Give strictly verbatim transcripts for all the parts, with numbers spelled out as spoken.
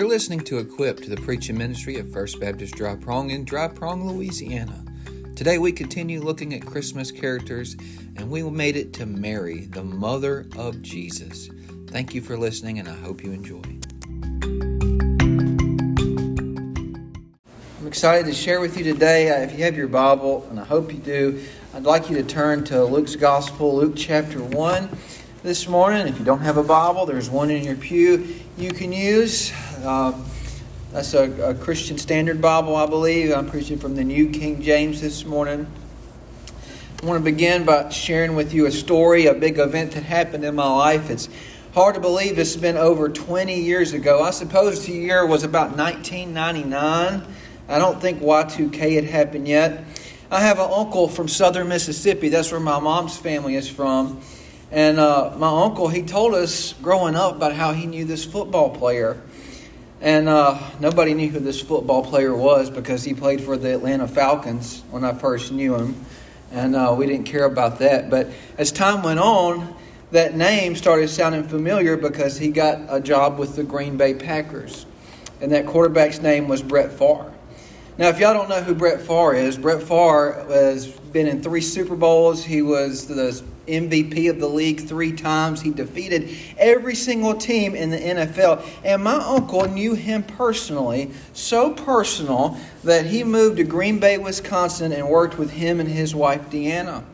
You're listening to Equip, to the preaching ministry of First Baptist Dry Prong in Dry Prong, Louisiana. Today we continue looking at Christmas characters, and we made it to Mary, the mother of Jesus. Thank you for listening, and I hope you enjoy. I'm excited to share with you today. If you have your Bible, and I hope you do, I'd like you to turn to Luke's Gospel, Luke chapter one. This morning, if you don't have a Bible, there's one in your pew you can use. Uh, that's a, a Christian Standard Bible, I believe. I'm preaching from the New King James this morning. I want to begin by sharing with you a story, a big event that happened in my life. It's hard to believe it's been over twenty years ago. I suppose the year was about nineteen ninety-nine. I don't think Y two K had happened yet. I have an uncle from southern Mississippi. That's where my mom's family is from. And uh, my uncle, he told us growing up about how he knew this football player. And uh, nobody knew who this football player was because he played for the Atlanta Falcons when I first knew him. And uh, we didn't care about that. But as time went on, that name started sounding familiar because he got a job with the Green Bay Packers. And that quarterback's name was Brett Favre. Now, if y'all don't know who Brett Favre is, Brett Favre has been in three Super Bowls. He was the M V P of the league three times. He defeated every single team in the N F L. And my uncle knew him personally, so personal that he moved to Green Bay, Wisconsin, and worked with him and his wife, Deanna.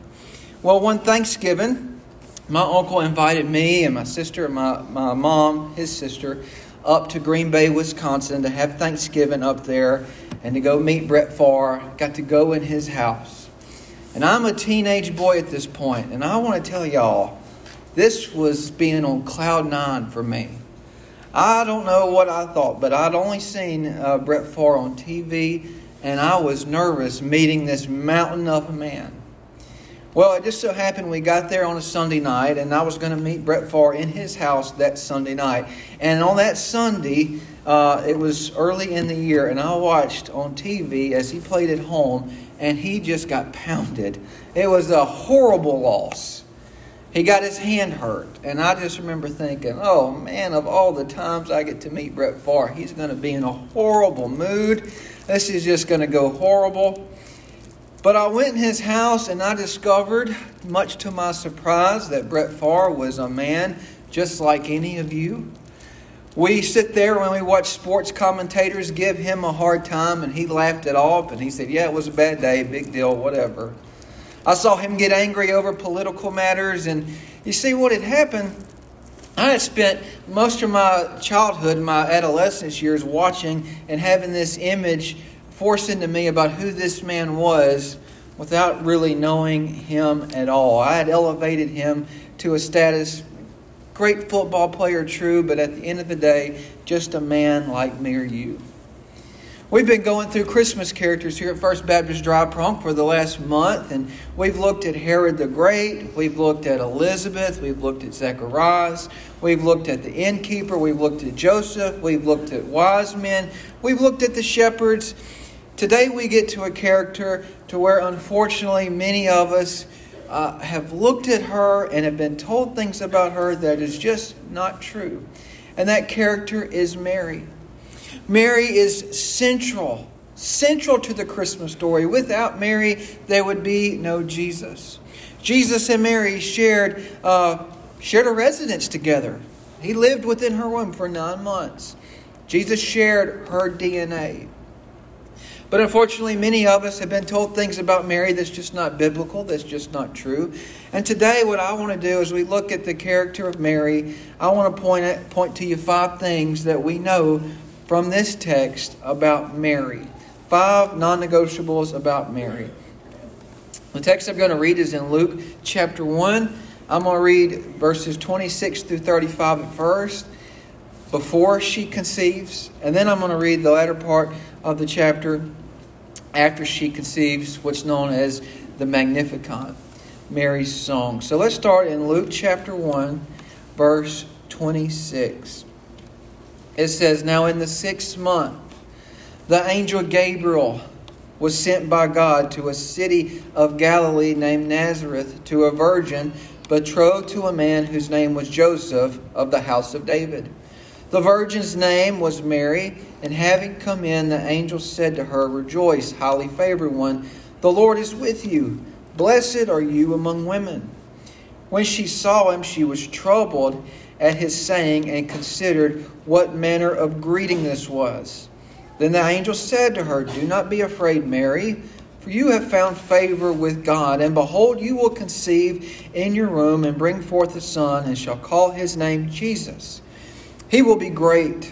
Well, one Thanksgiving, my uncle invited me and my sister and my, my mom, his sister, up to Green Bay, Wisconsin to have Thanksgiving up there and to go meet Brett Favre. Got to go in his house. And I'm a teenage boy at this point, and I want to tell y'all, this was being on cloud nine for me. I don't know what I thought, but I'd only seen uh, Brett Favre on T V, and I was nervous meeting this mountain of a man. Well, it just so happened we got there on a Sunday night, and I was going to meet Brett Favre in his house that Sunday night. And on that Sunday, uh, it was early in the year, and I watched on T V as he played at home, and he just got pounded. It was a horrible loss. He got his hand hurt. And I just remember thinking, oh, man, of all the times I get to meet Brett Favre, he's going to be in a horrible mood. This is just going to go horrible. But I went in his house, and I discovered, much to my surprise, that Brett Favre was a man just like any of you. We sit there when we watch sports commentators give him a hard time, and he laughed it off, and he said, yeah, it was a bad day, big deal, whatever. I saw him get angry over political matters, and you see what had happened. I had spent most of my childhood, my adolescence years, watching and having this image forced into me about who this man was without really knowing him at all. I had elevated him to a status. Great football player, true, but at the end of the day, just a man like me or you. We've been going through Christmas characters here at First Baptist Dry Prong for the last month, and we've looked at Herod the Great, we've looked at Elizabeth, we've looked at Zechariah, we've looked at the innkeeper, we've looked at Joseph, we've looked at wise men, we've looked at the shepherds. Today we get to a character to where unfortunately many of us Uh, have looked at her and have been told things about her that is just not true. And that character is Mary. Mary is central, central to the Christmas story. Without Mary, there would be no Jesus. Jesus and Mary shared, uh, shared a residence together. He lived within her womb for nine months. Jesus shared her D N A. But unfortunately, many of us have been told things about Mary that's just not biblical, that's just not true. And today, what I want to do is we look at the character of Mary. I want to point at, point to you five things that we know from this text about Mary. Five non-negotiables about Mary. The text I'm going to read is in Luke chapter one. I'm going to read verses twenty-six through thirty-five at first, before she conceives. And then I'm going to read the latter part of the chapter after she conceives, what's known as the Magnificat, Mary's song. So let's start in Luke chapter one, verse twenty-six. It says, now in the sixth month, the angel Gabriel was sent by God to a city of Galilee named Nazareth to a virgin betrothed to a man whose name was Joseph of the house of David. The virgin's name was Mary, and having come in, the angel said to her, "Rejoice, highly favored one, the Lord is with you. Blessed are you among women." When she saw him, she was troubled at his saying and considered what manner of greeting this was. Then the angel said to her, "Do not be afraid, Mary, for you have found favor with God. And behold, you will conceive in your womb and bring forth a son, and shall call his name Jesus. He will be great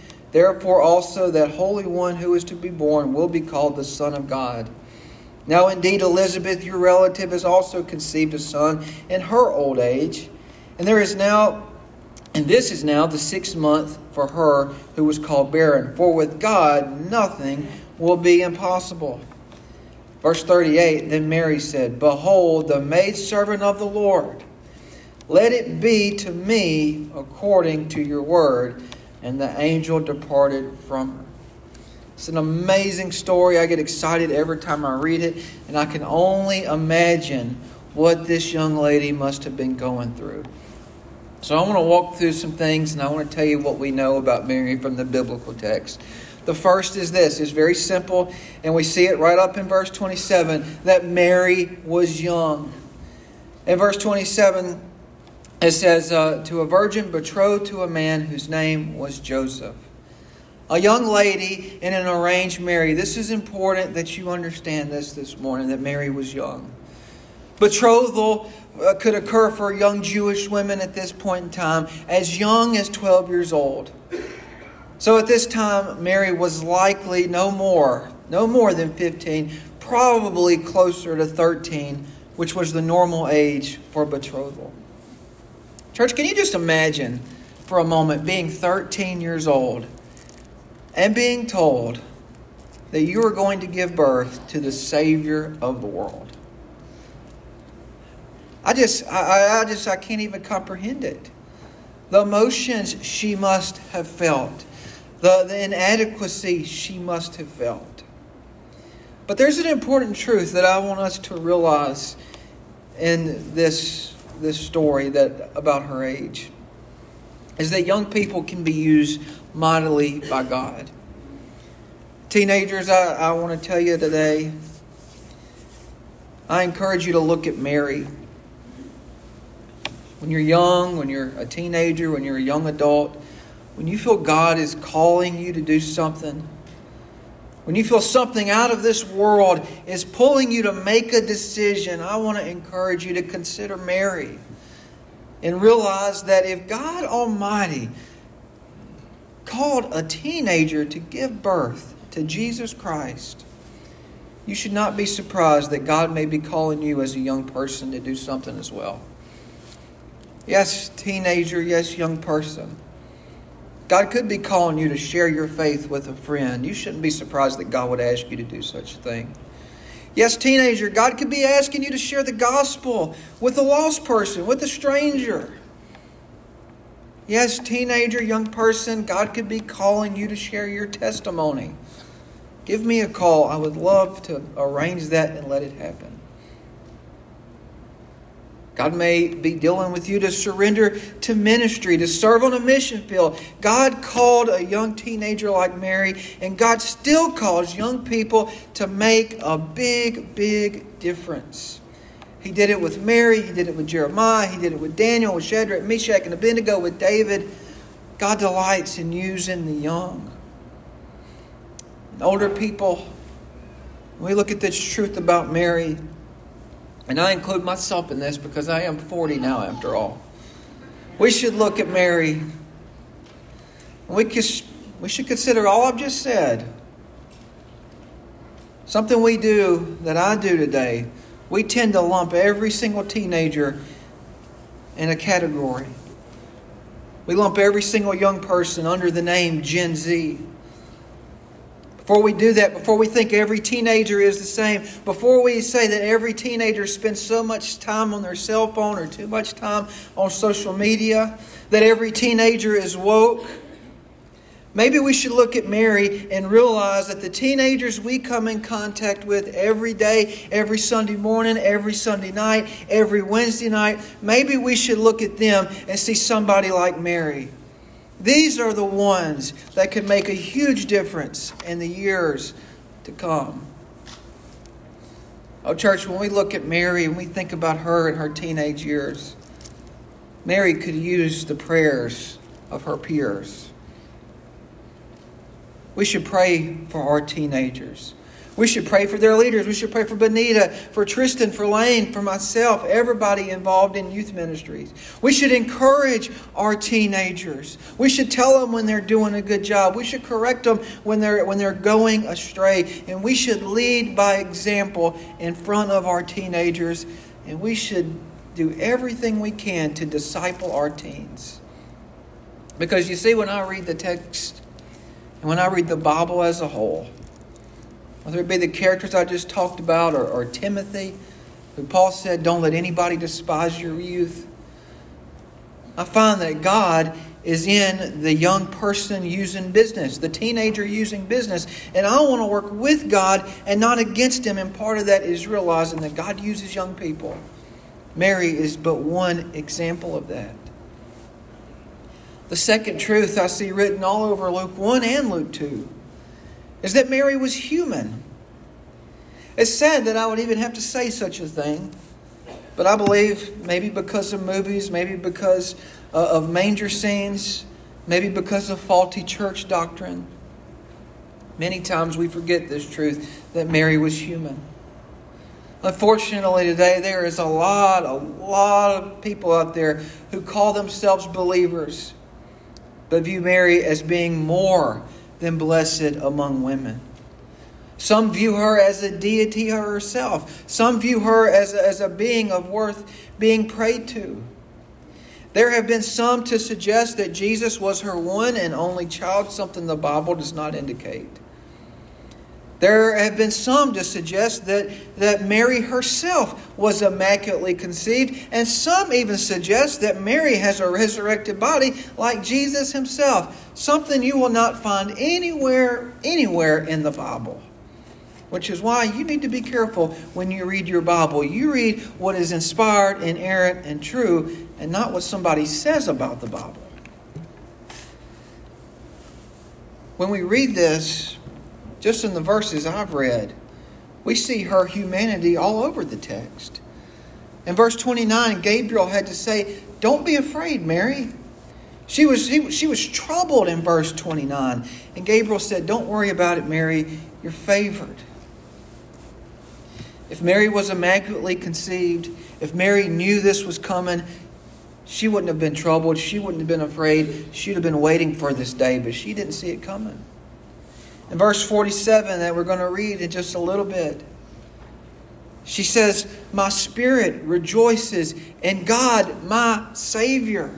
Therefore also that Holy One who is to be born will be called the Son of God. Now indeed Elizabeth, your relative, has also conceived a son in her old age, and there is now, and this is now the sixth month for her who was called barren. For with God nothing will be impossible." Verse thirty-eight, then Mary said, "Behold, the maidservant of the Lord, let it be to me according to your word." And the angel departed from her. It's an amazing story. I get excited every time I read it. And I can only imagine what this young lady must have been going through. So I want to walk through some things, and I want to tell you what we know about Mary from the biblical text. The first is this. It's very simple, and we see it right up in verse twenty-seven, that Mary was young. In verse twenty-seven, it says, uh, to a virgin betrothed to a man whose name was Joseph. A young lady in an arranged marriage. This is important that you understand this this morning, that Mary was young. Betrothal uh, could occur for young Jewish women at this point in time, as young as twelve years old. So at this time, Mary was likely no more, no more than fifteen, probably closer to thirteen, which was the normal age for betrothal. Church, can you just imagine for a moment being thirteen years old and being told that you are going to give birth to the Savior of the world? I just, I, I just, I can't even comprehend it. The emotions she must have felt, the, the inadequacy she must have felt. But there's an important truth that I want us to realize in this this story that about her age, is that young people can be used mightily by God. Teenagers, I, I want to tell you today, I encourage you to look at Mary. When you're young, when you're a teenager, when you're a young adult, when you feel God is calling you to do something, when you feel something out of this world is pulling you to make a decision, I want to encourage you to consider Mary and realize that if God Almighty called a teenager to give birth to Jesus Christ, you should not be surprised that God may be calling you as a young person to do something as well. Yes, teenager, yes, young person. God could be calling you to share your faith with a friend. You shouldn't be surprised that God would ask you to do such a thing. Yes, teenager, God could be asking you to share the gospel with a lost person, with a stranger. Yes, teenager, young person, God could be calling you to share your testimony. Give me a call. I would love to arrange that and let it happen. God may be dealing with you to surrender to ministry, to serve on a mission field. God called a young teenager like Mary, and God still calls young people to make a big, big difference. He did it with Mary. He did it with Jeremiah. He did it with Daniel, with Shadrach, Meshach, and Abednego, with David. God delights in using the young. And older people, when we look at this truth about Mary, and I include myself in this because I am forty now after all. We should look at Mary. We we should consider all I've just said. Something we do, that I do today, we tend to lump every single teenager in a category. We lump every single young person under the name Gen Z. Before we do that, before we think every teenager is the same, before we say that every teenager spends so much time on their cell phone or too much time on social media, that every teenager is woke, maybe we should look at Mary and realize that the teenagers we come in contact with every day, every Sunday morning, every Sunday night, every Wednesday night, maybe we should look at them and see somebody like Mary. These are the ones that could make a huge difference in the years to come. Oh, church, when we look at Mary and we think about her in her teenage years, Mary could use the prayers of her peers. We should pray for our teenagers. We should pray for their leaders. We should pray for Benita, for Tristan, for Lane, for myself, everybody involved in youth ministries. We should encourage our teenagers. We should tell them when they're doing a good job. We should correct them when they're, when they're going astray. And we should lead by example in front of our teenagers. And we should do everything we can to disciple our teens. Because you see, when I read the text and when I read the Bible as a whole, whether it be the characters I just talked about or, or Timothy, who Paul said, don't let anybody despise your youth. I find that God is in the young person using business, the teenager using business. And I want to work with God and not against Him. And part of that is realizing that God uses young people. Mary is but one example of that. The second truth I see written all over Luke one and Luke two. Is that Mary was human. It's sad that I would even have to say such a thing, but I believe maybe because of movies, maybe because of manger scenes, maybe because of faulty church doctrine, many times we forget this truth that Mary was human. Unfortunately today there is a lot, a lot of people out there who call themselves believers, but view Mary as being more than blessed among women. Some view her as a deity herself. Some view her as a, as a being of worth being prayed to. There have been some to suggest that Jesus was her one and only child, something the Bible does not indicate. There have been some to suggest that, that Mary herself was immaculately conceived, and some even suggest that Mary has a resurrected body like Jesus himself, something you will not find anywhere, anywhere in the Bible, which is why you need to be careful when you read your Bible. You read what is inspired, inerrant, and true, and not what somebody says about the Bible. When we read this, just in the verses I've read, we see her humanity all over the text. In verse twenty-nine, Gabriel had to say, don't be afraid, Mary. She was, she, she was troubled in verse twenty-nine. And Gabriel said, don't worry about it, Mary. You're favored. If Mary was immaculately conceived, if Mary knew this was coming, she wouldn't have been troubled. She wouldn't have been afraid. She'd have been waiting for this day, but she didn't see it coming. In verse forty-seven that we're going to read in just a little bit, she says, my spirit rejoices in God, my Savior.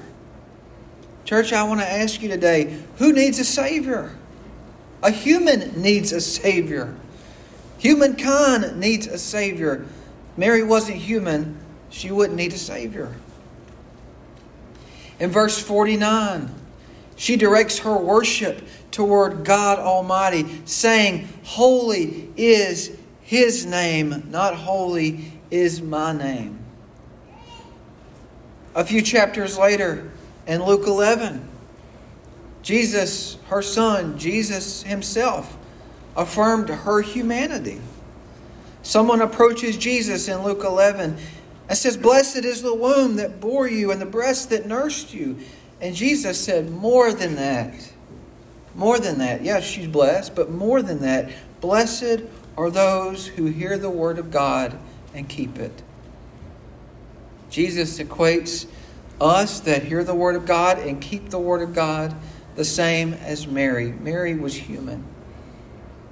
Church, I want to ask you today, who needs a Savior? A human needs a Savior. Humankind needs a Savior. If Mary wasn't human, she wouldn't need a Savior. In verse forty-nine, she directs her worship toward God Almighty, saying, holy is His name, not holy is my name. A few chapters later, in Luke eleven, Jesus, her son, Jesus himself, affirmed her humanity. Someone approaches Jesus in Luke eleven and says, blessed is the womb that bore you and the breast that nursed you. And Jesus said, more than that, more than that. Yes, she's blessed, but more than that. Blessed are those who hear the word of God and keep it. Jesus equates us that hear the word of God and keep the word of God the same as Mary. Mary was human.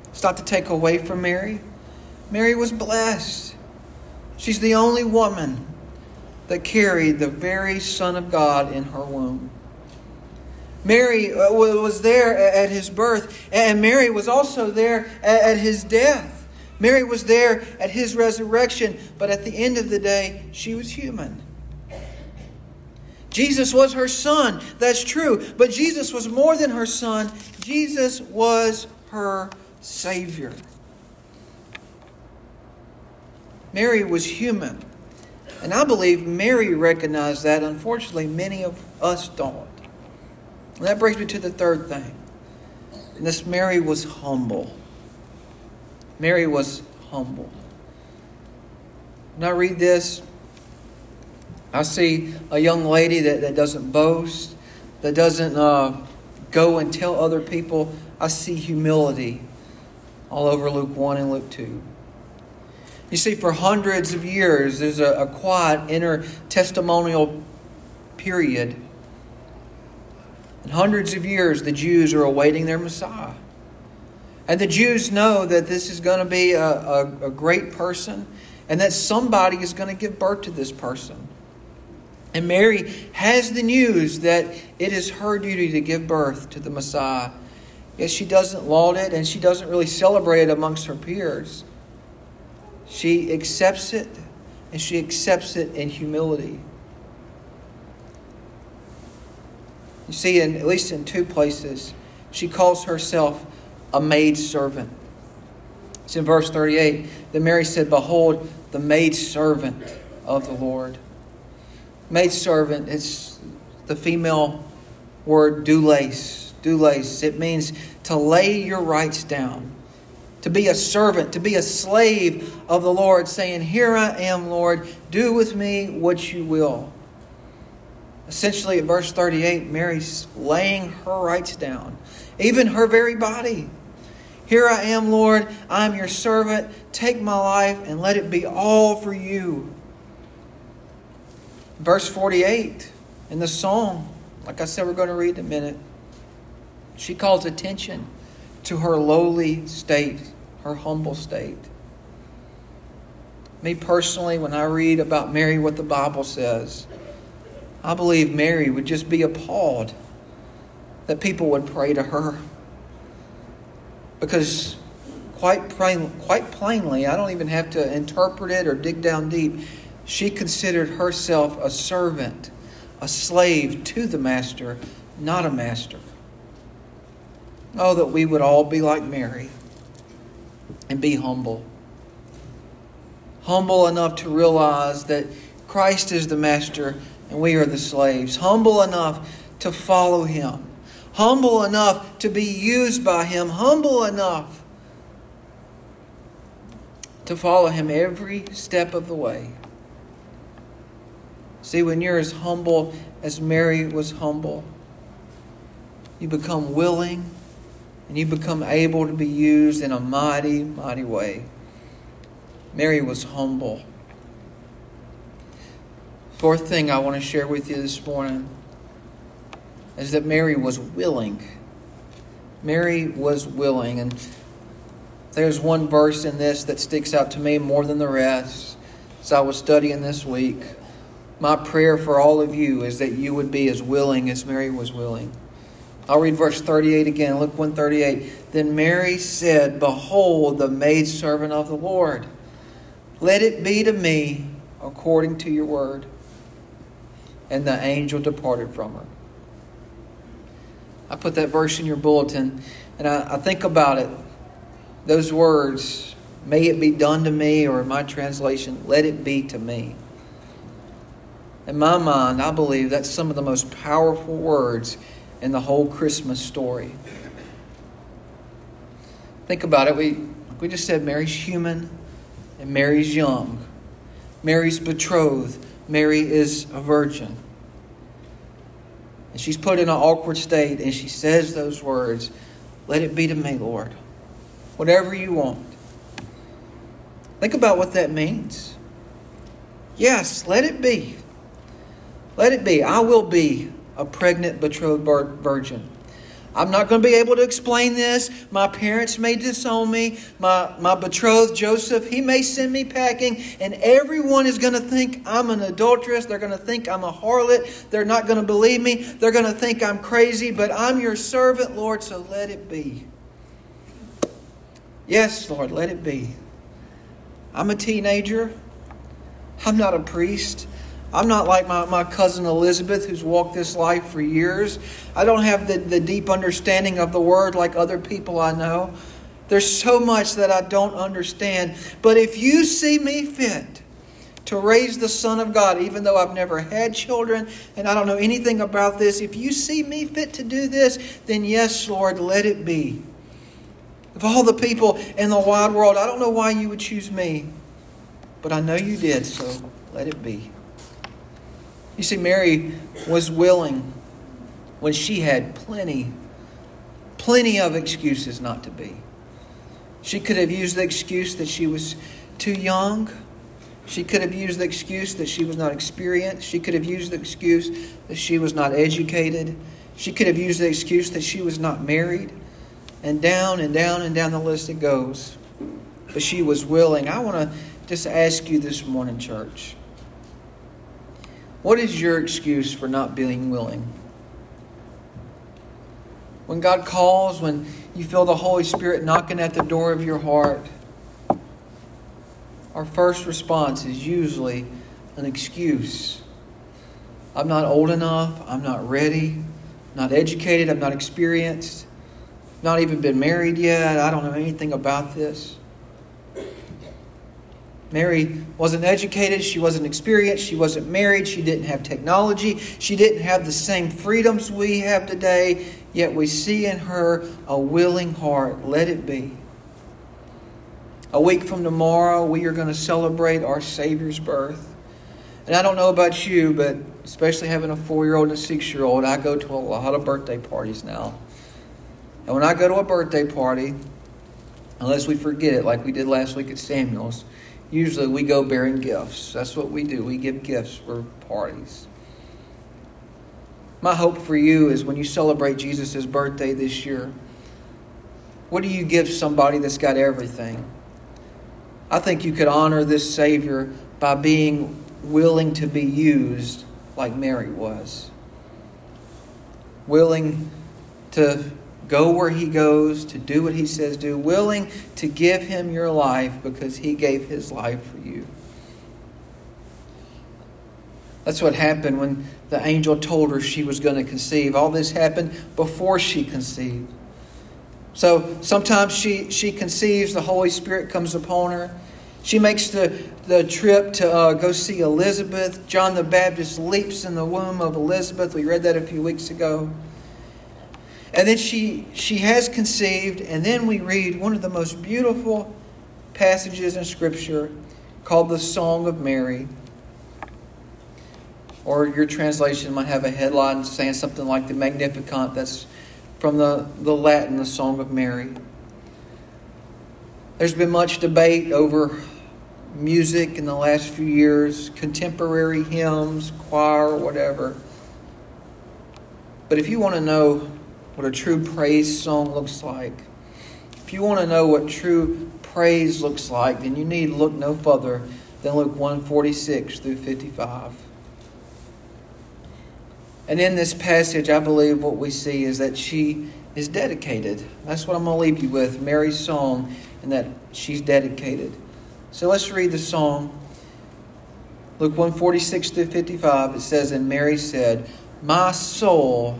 It's not to take away from Mary. Mary was blessed. She's the only woman that carried the very Son of God in her womb. Mary was there at his birth, and Mary was also there at his death. Mary was there at his resurrection, but at the end of the day, she was human. Jesus was her son, that's true, but Jesus was more than her son. Jesus was her Savior. Mary was human, and I believe Mary recognized that. Unfortunately, many of us don't. And that brings me to the third thing. And this Mary was humble. Mary was humble. When I read this, I see a young lady that, that doesn't boast, that doesn't uh, go and tell other people. I see humility all over Luke one and Luke two. You see, for hundreds of years, there's a, a quiet inner testimonial period. In hundreds of years, the Jews are awaiting their Messiah. And the Jews know that this is going to be a, a, a great person and that somebody is going to give birth to this person. And Mary has the news that it is her duty to give birth to the Messiah. Yet she doesn't laud it, and she doesn't really celebrate it amongst her peers. She accepts it, and she accepts it in humility. You see, in, at least in two places, she calls herself a maidservant. It's in verse thirty-eight that Mary said, "Behold, the maidservant of the Lord." Maidservant, it's the female word doulas, doulas. It means to lay your rights down, to be a servant, to be a slave of the Lord, saying, "Here I am, Lord, do with me what you will." Essentially, at verse thirty-eight, Mary's laying her rights down, even her very body. "Here I am, Lord, I am your servant. Take my life and let it be all for you." Verse forty-eight, in the song, like I said, we're going to read in a minute, she calls attention to her lowly state, her humble state. Me personally, when I read about Mary, what the Bible says, I believe Mary would just be appalled that people would pray to her. Because quite plain, quite plainly, I don't even have to interpret it or dig down deep, she considered herself a servant, a slave to the master, not a master. Oh, that we would all be like Mary and be humble. Humble enough to realize that Christ is the master and we are the slaves. Humble enough to follow Him. Humble enough to be used by Him. Humble enough to follow Him every step of the way. See, when you're as humble as Mary was humble, you become willing and you become able to be used in a mighty, mighty way. Mary was humble. Fourth thing I want to share with you this morning is that Mary was willing. Mary was willing. And there's one verse in this that sticks out to me more than the rest as I was studying this week. My prayer for all of you is that you would be as willing as Mary was willing. I'll read verse thirty-eight again, Luke one thirty-eight. Then Mary said, "Behold, the maidservant of the Lord. Let it be to me according to your word." And the angel departed from her. I put that verse in your bulletin, and I, I think about it. Those words, "may it be done to me," or in my translation, "let it be to me." In my mind, I believe that's some of the most powerful words in the whole Christmas story. Think about it. We, we just said Mary's human and Mary's young. Mary's betrothed. Mary is a virgin. And she's put in an awkward state, and she says those words, "Let it be to me, Lord. Whatever you want." Think about what that means. Yes, let it be. Let it be. I will be a pregnant betrothed virgin. I'm not going to be able to explain this. My parents may disown me. My, my betrothed, Joseph, he may send me packing. And everyone is going to think I'm an adulteress. They're going to think I'm a harlot. They're not going to believe me. They're going to think I'm crazy. But I'm your servant, Lord, so let it be. Yes, Lord, let it be. I'm a teenager. I'm not a priest. I'm not like my, my cousin Elizabeth, who's walked this life for years. I don't have the, the deep understanding of the word like other people I know. There's so much that I don't understand. But if you see me fit to raise the Son of God, even though I've never had children and I don't know anything about this, if you see me fit to do this, then yes, Lord, let it be. Of all the people in the wide world, I don't know why you would choose me, but I know you did, so let it be. You see, Mary was willing when she had plenty, plenty of excuses not to be. She could have used the excuse that she was too young. She could have used the excuse that she was not experienced. She could have used the excuse that she was not educated. She could have used the excuse that she was not married. And down and down and down the list it goes. But she was willing. I want to just ask you this morning, church. What is your excuse for not being willing? When God calls, when you feel the Holy Spirit knocking at the door of your heart, our first response is usually an excuse. I'm not old enough. I'm not ready. I'm not educated. I'm not experienced. Not even been married yet. I don't know anything about this. Mary wasn't educated. She wasn't experienced. She wasn't married. She didn't have technology. She didn't have the same freedoms we have today. Yet we see in her a willing heart. Let it be. A week from tomorrow, we are going to celebrate our Savior's birth. And I don't know about you, but especially having a four-year-old and a six-year-old, I go to a lot of birthday parties now. And when I go to a birthday party, unless we forget it like we did last week at Samuel's, usually we go bearing gifts. That's what we do. We give gifts for parties. My hope for you is when you celebrate Jesus' birthday this year, what do you give somebody that's got everything? I think you could honor this Savior by being willing to be used like Mary was. Willing to go where he goes, to do what he says do, willing to give him your life because he gave his life for you. That's what happened when the angel told her she was going to conceive. All this happened before she conceived. So sometimes she, she conceives, the Holy Spirit comes upon her. She makes the, the trip to uh, go see Elizabeth. John the Baptist leaps in the womb of Elizabeth. We read that a few weeks ago. And then she, she has conceived, and then we read one of the most beautiful passages in Scripture called the Song of Mary. Or your translation might have a headline saying something like the Magnificat. That's from the, the Latin, the Song of Mary. There's been much debate over music in the last few years, contemporary hymns, choir, whatever. But if you want to know what a true praise song looks like, if you want to know what true praise looks like, then you need look no further than Luke one forty-six through fifty-five. And in this passage, I believe what we see is that she is dedicated. That's what I'm going to leave you with, Mary's song, and that she's dedicated. So let's read the song. Luke one forty-six through fifty-five, it says, "And Mary said, My soul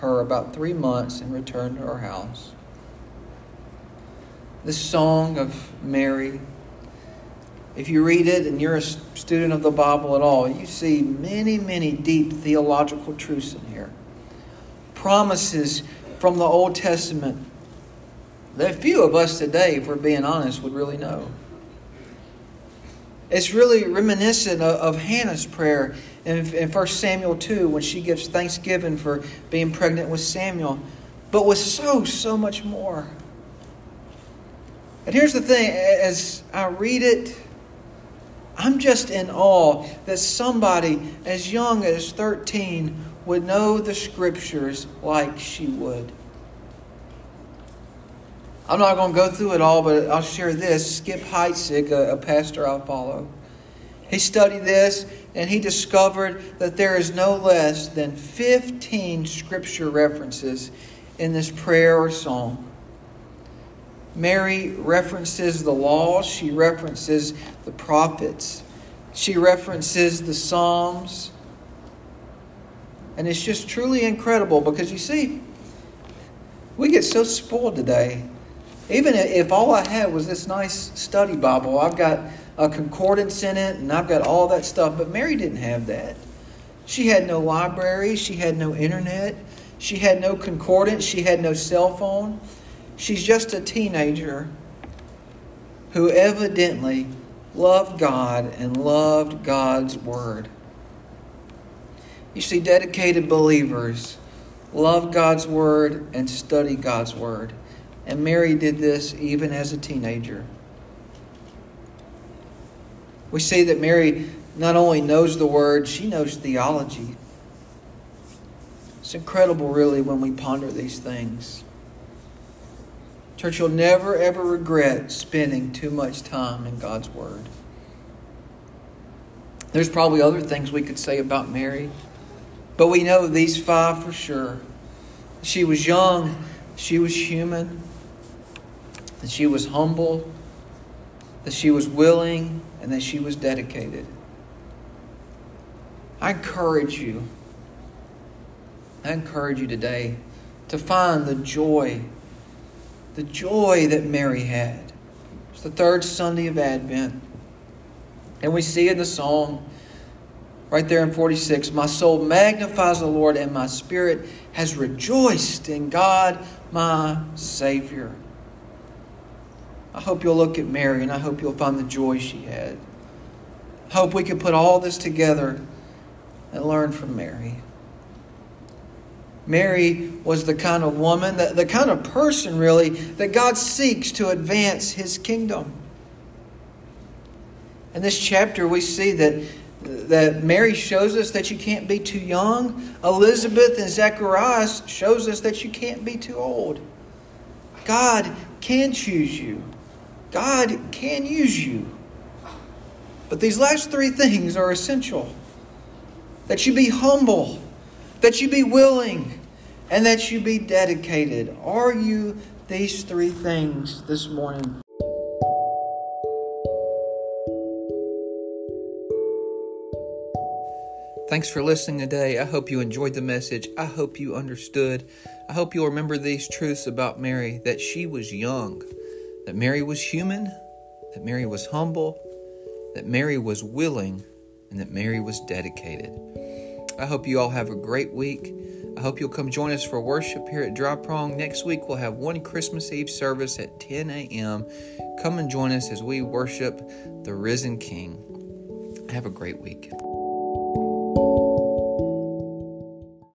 her about three months and returned to her house. This song of Mary, if you read it and you're a student of the Bible at all, you see many, many deep theological truths in here. Promises from the Old Testament that few of us today, if we're being honest, would really know. It's really reminiscent of, of Hannah's prayer in, in First Samuel two when she gives thanksgiving for being pregnant with Samuel, but with so, so much more. And here's the thing, as I read it, I'm just in awe that somebody as young as thirteen would know the Scriptures like she would. I'm not going to go through it all, but I'll share this. Skip Heitzig, a, a pastor I follow, he studied this, and he discovered that there is no less than fifteen Scripture references in this prayer or song. Mary references the law. She references the prophets. She references the Psalms. And it's just truly incredible because, you see, we get so spoiled today. Even if all I had was this nice study Bible, I've got a concordance in it, and I've got all that stuff. But Mary didn't have that. She had no library. She had no internet. She had no concordance. She had no cell phone. She's just a teenager who evidently loved God and loved God's Word. You see, dedicated believers love God's Word and study God's Word. And Mary did this even as a teenager. We see that Mary not only knows the Word, she knows theology. It's incredible, really, when we ponder these things. Church, you'll never, ever regret spending too much time in God's Word. There's probably other things we could say about Mary, but we know these five for sure. She was young, she was human, that she was humble, that she was willing, and that she was dedicated. I encourage you, I encourage you today to find the joy, the joy that Mary had. It's the third Sunday of Advent. And we see in the song, right there in forty-six, "My soul magnifies the Lord, and my spirit has rejoiced in God, my Savior." I hope you'll look at Mary, and I hope you'll find the joy she had. I hope we can put all this together and learn from Mary. Mary was the kind of woman, the, the kind of person, really, that God seeks to advance His kingdom. In this chapter, we see that, that Mary shows us that you can't be too young. Elizabeth and Zechariah shows us that you can't be too old. God can choose you. God can use you. But these last three things are essential. That you be humble, that you be willing, and that you be dedicated. Are you these three things this morning? Thanks for listening today. I hope you enjoyed the message. I hope you understood. I hope you'll remember these truths about Mary, that she was young, that Mary was human, that Mary was humble, that Mary was willing, and that Mary was dedicated. I hope you all have a great week. I hope you'll come join us for worship here at Dry Prong. Next week, we'll have one Christmas Eve service at ten a.m. Come and join us as we worship the risen King. Have a great week.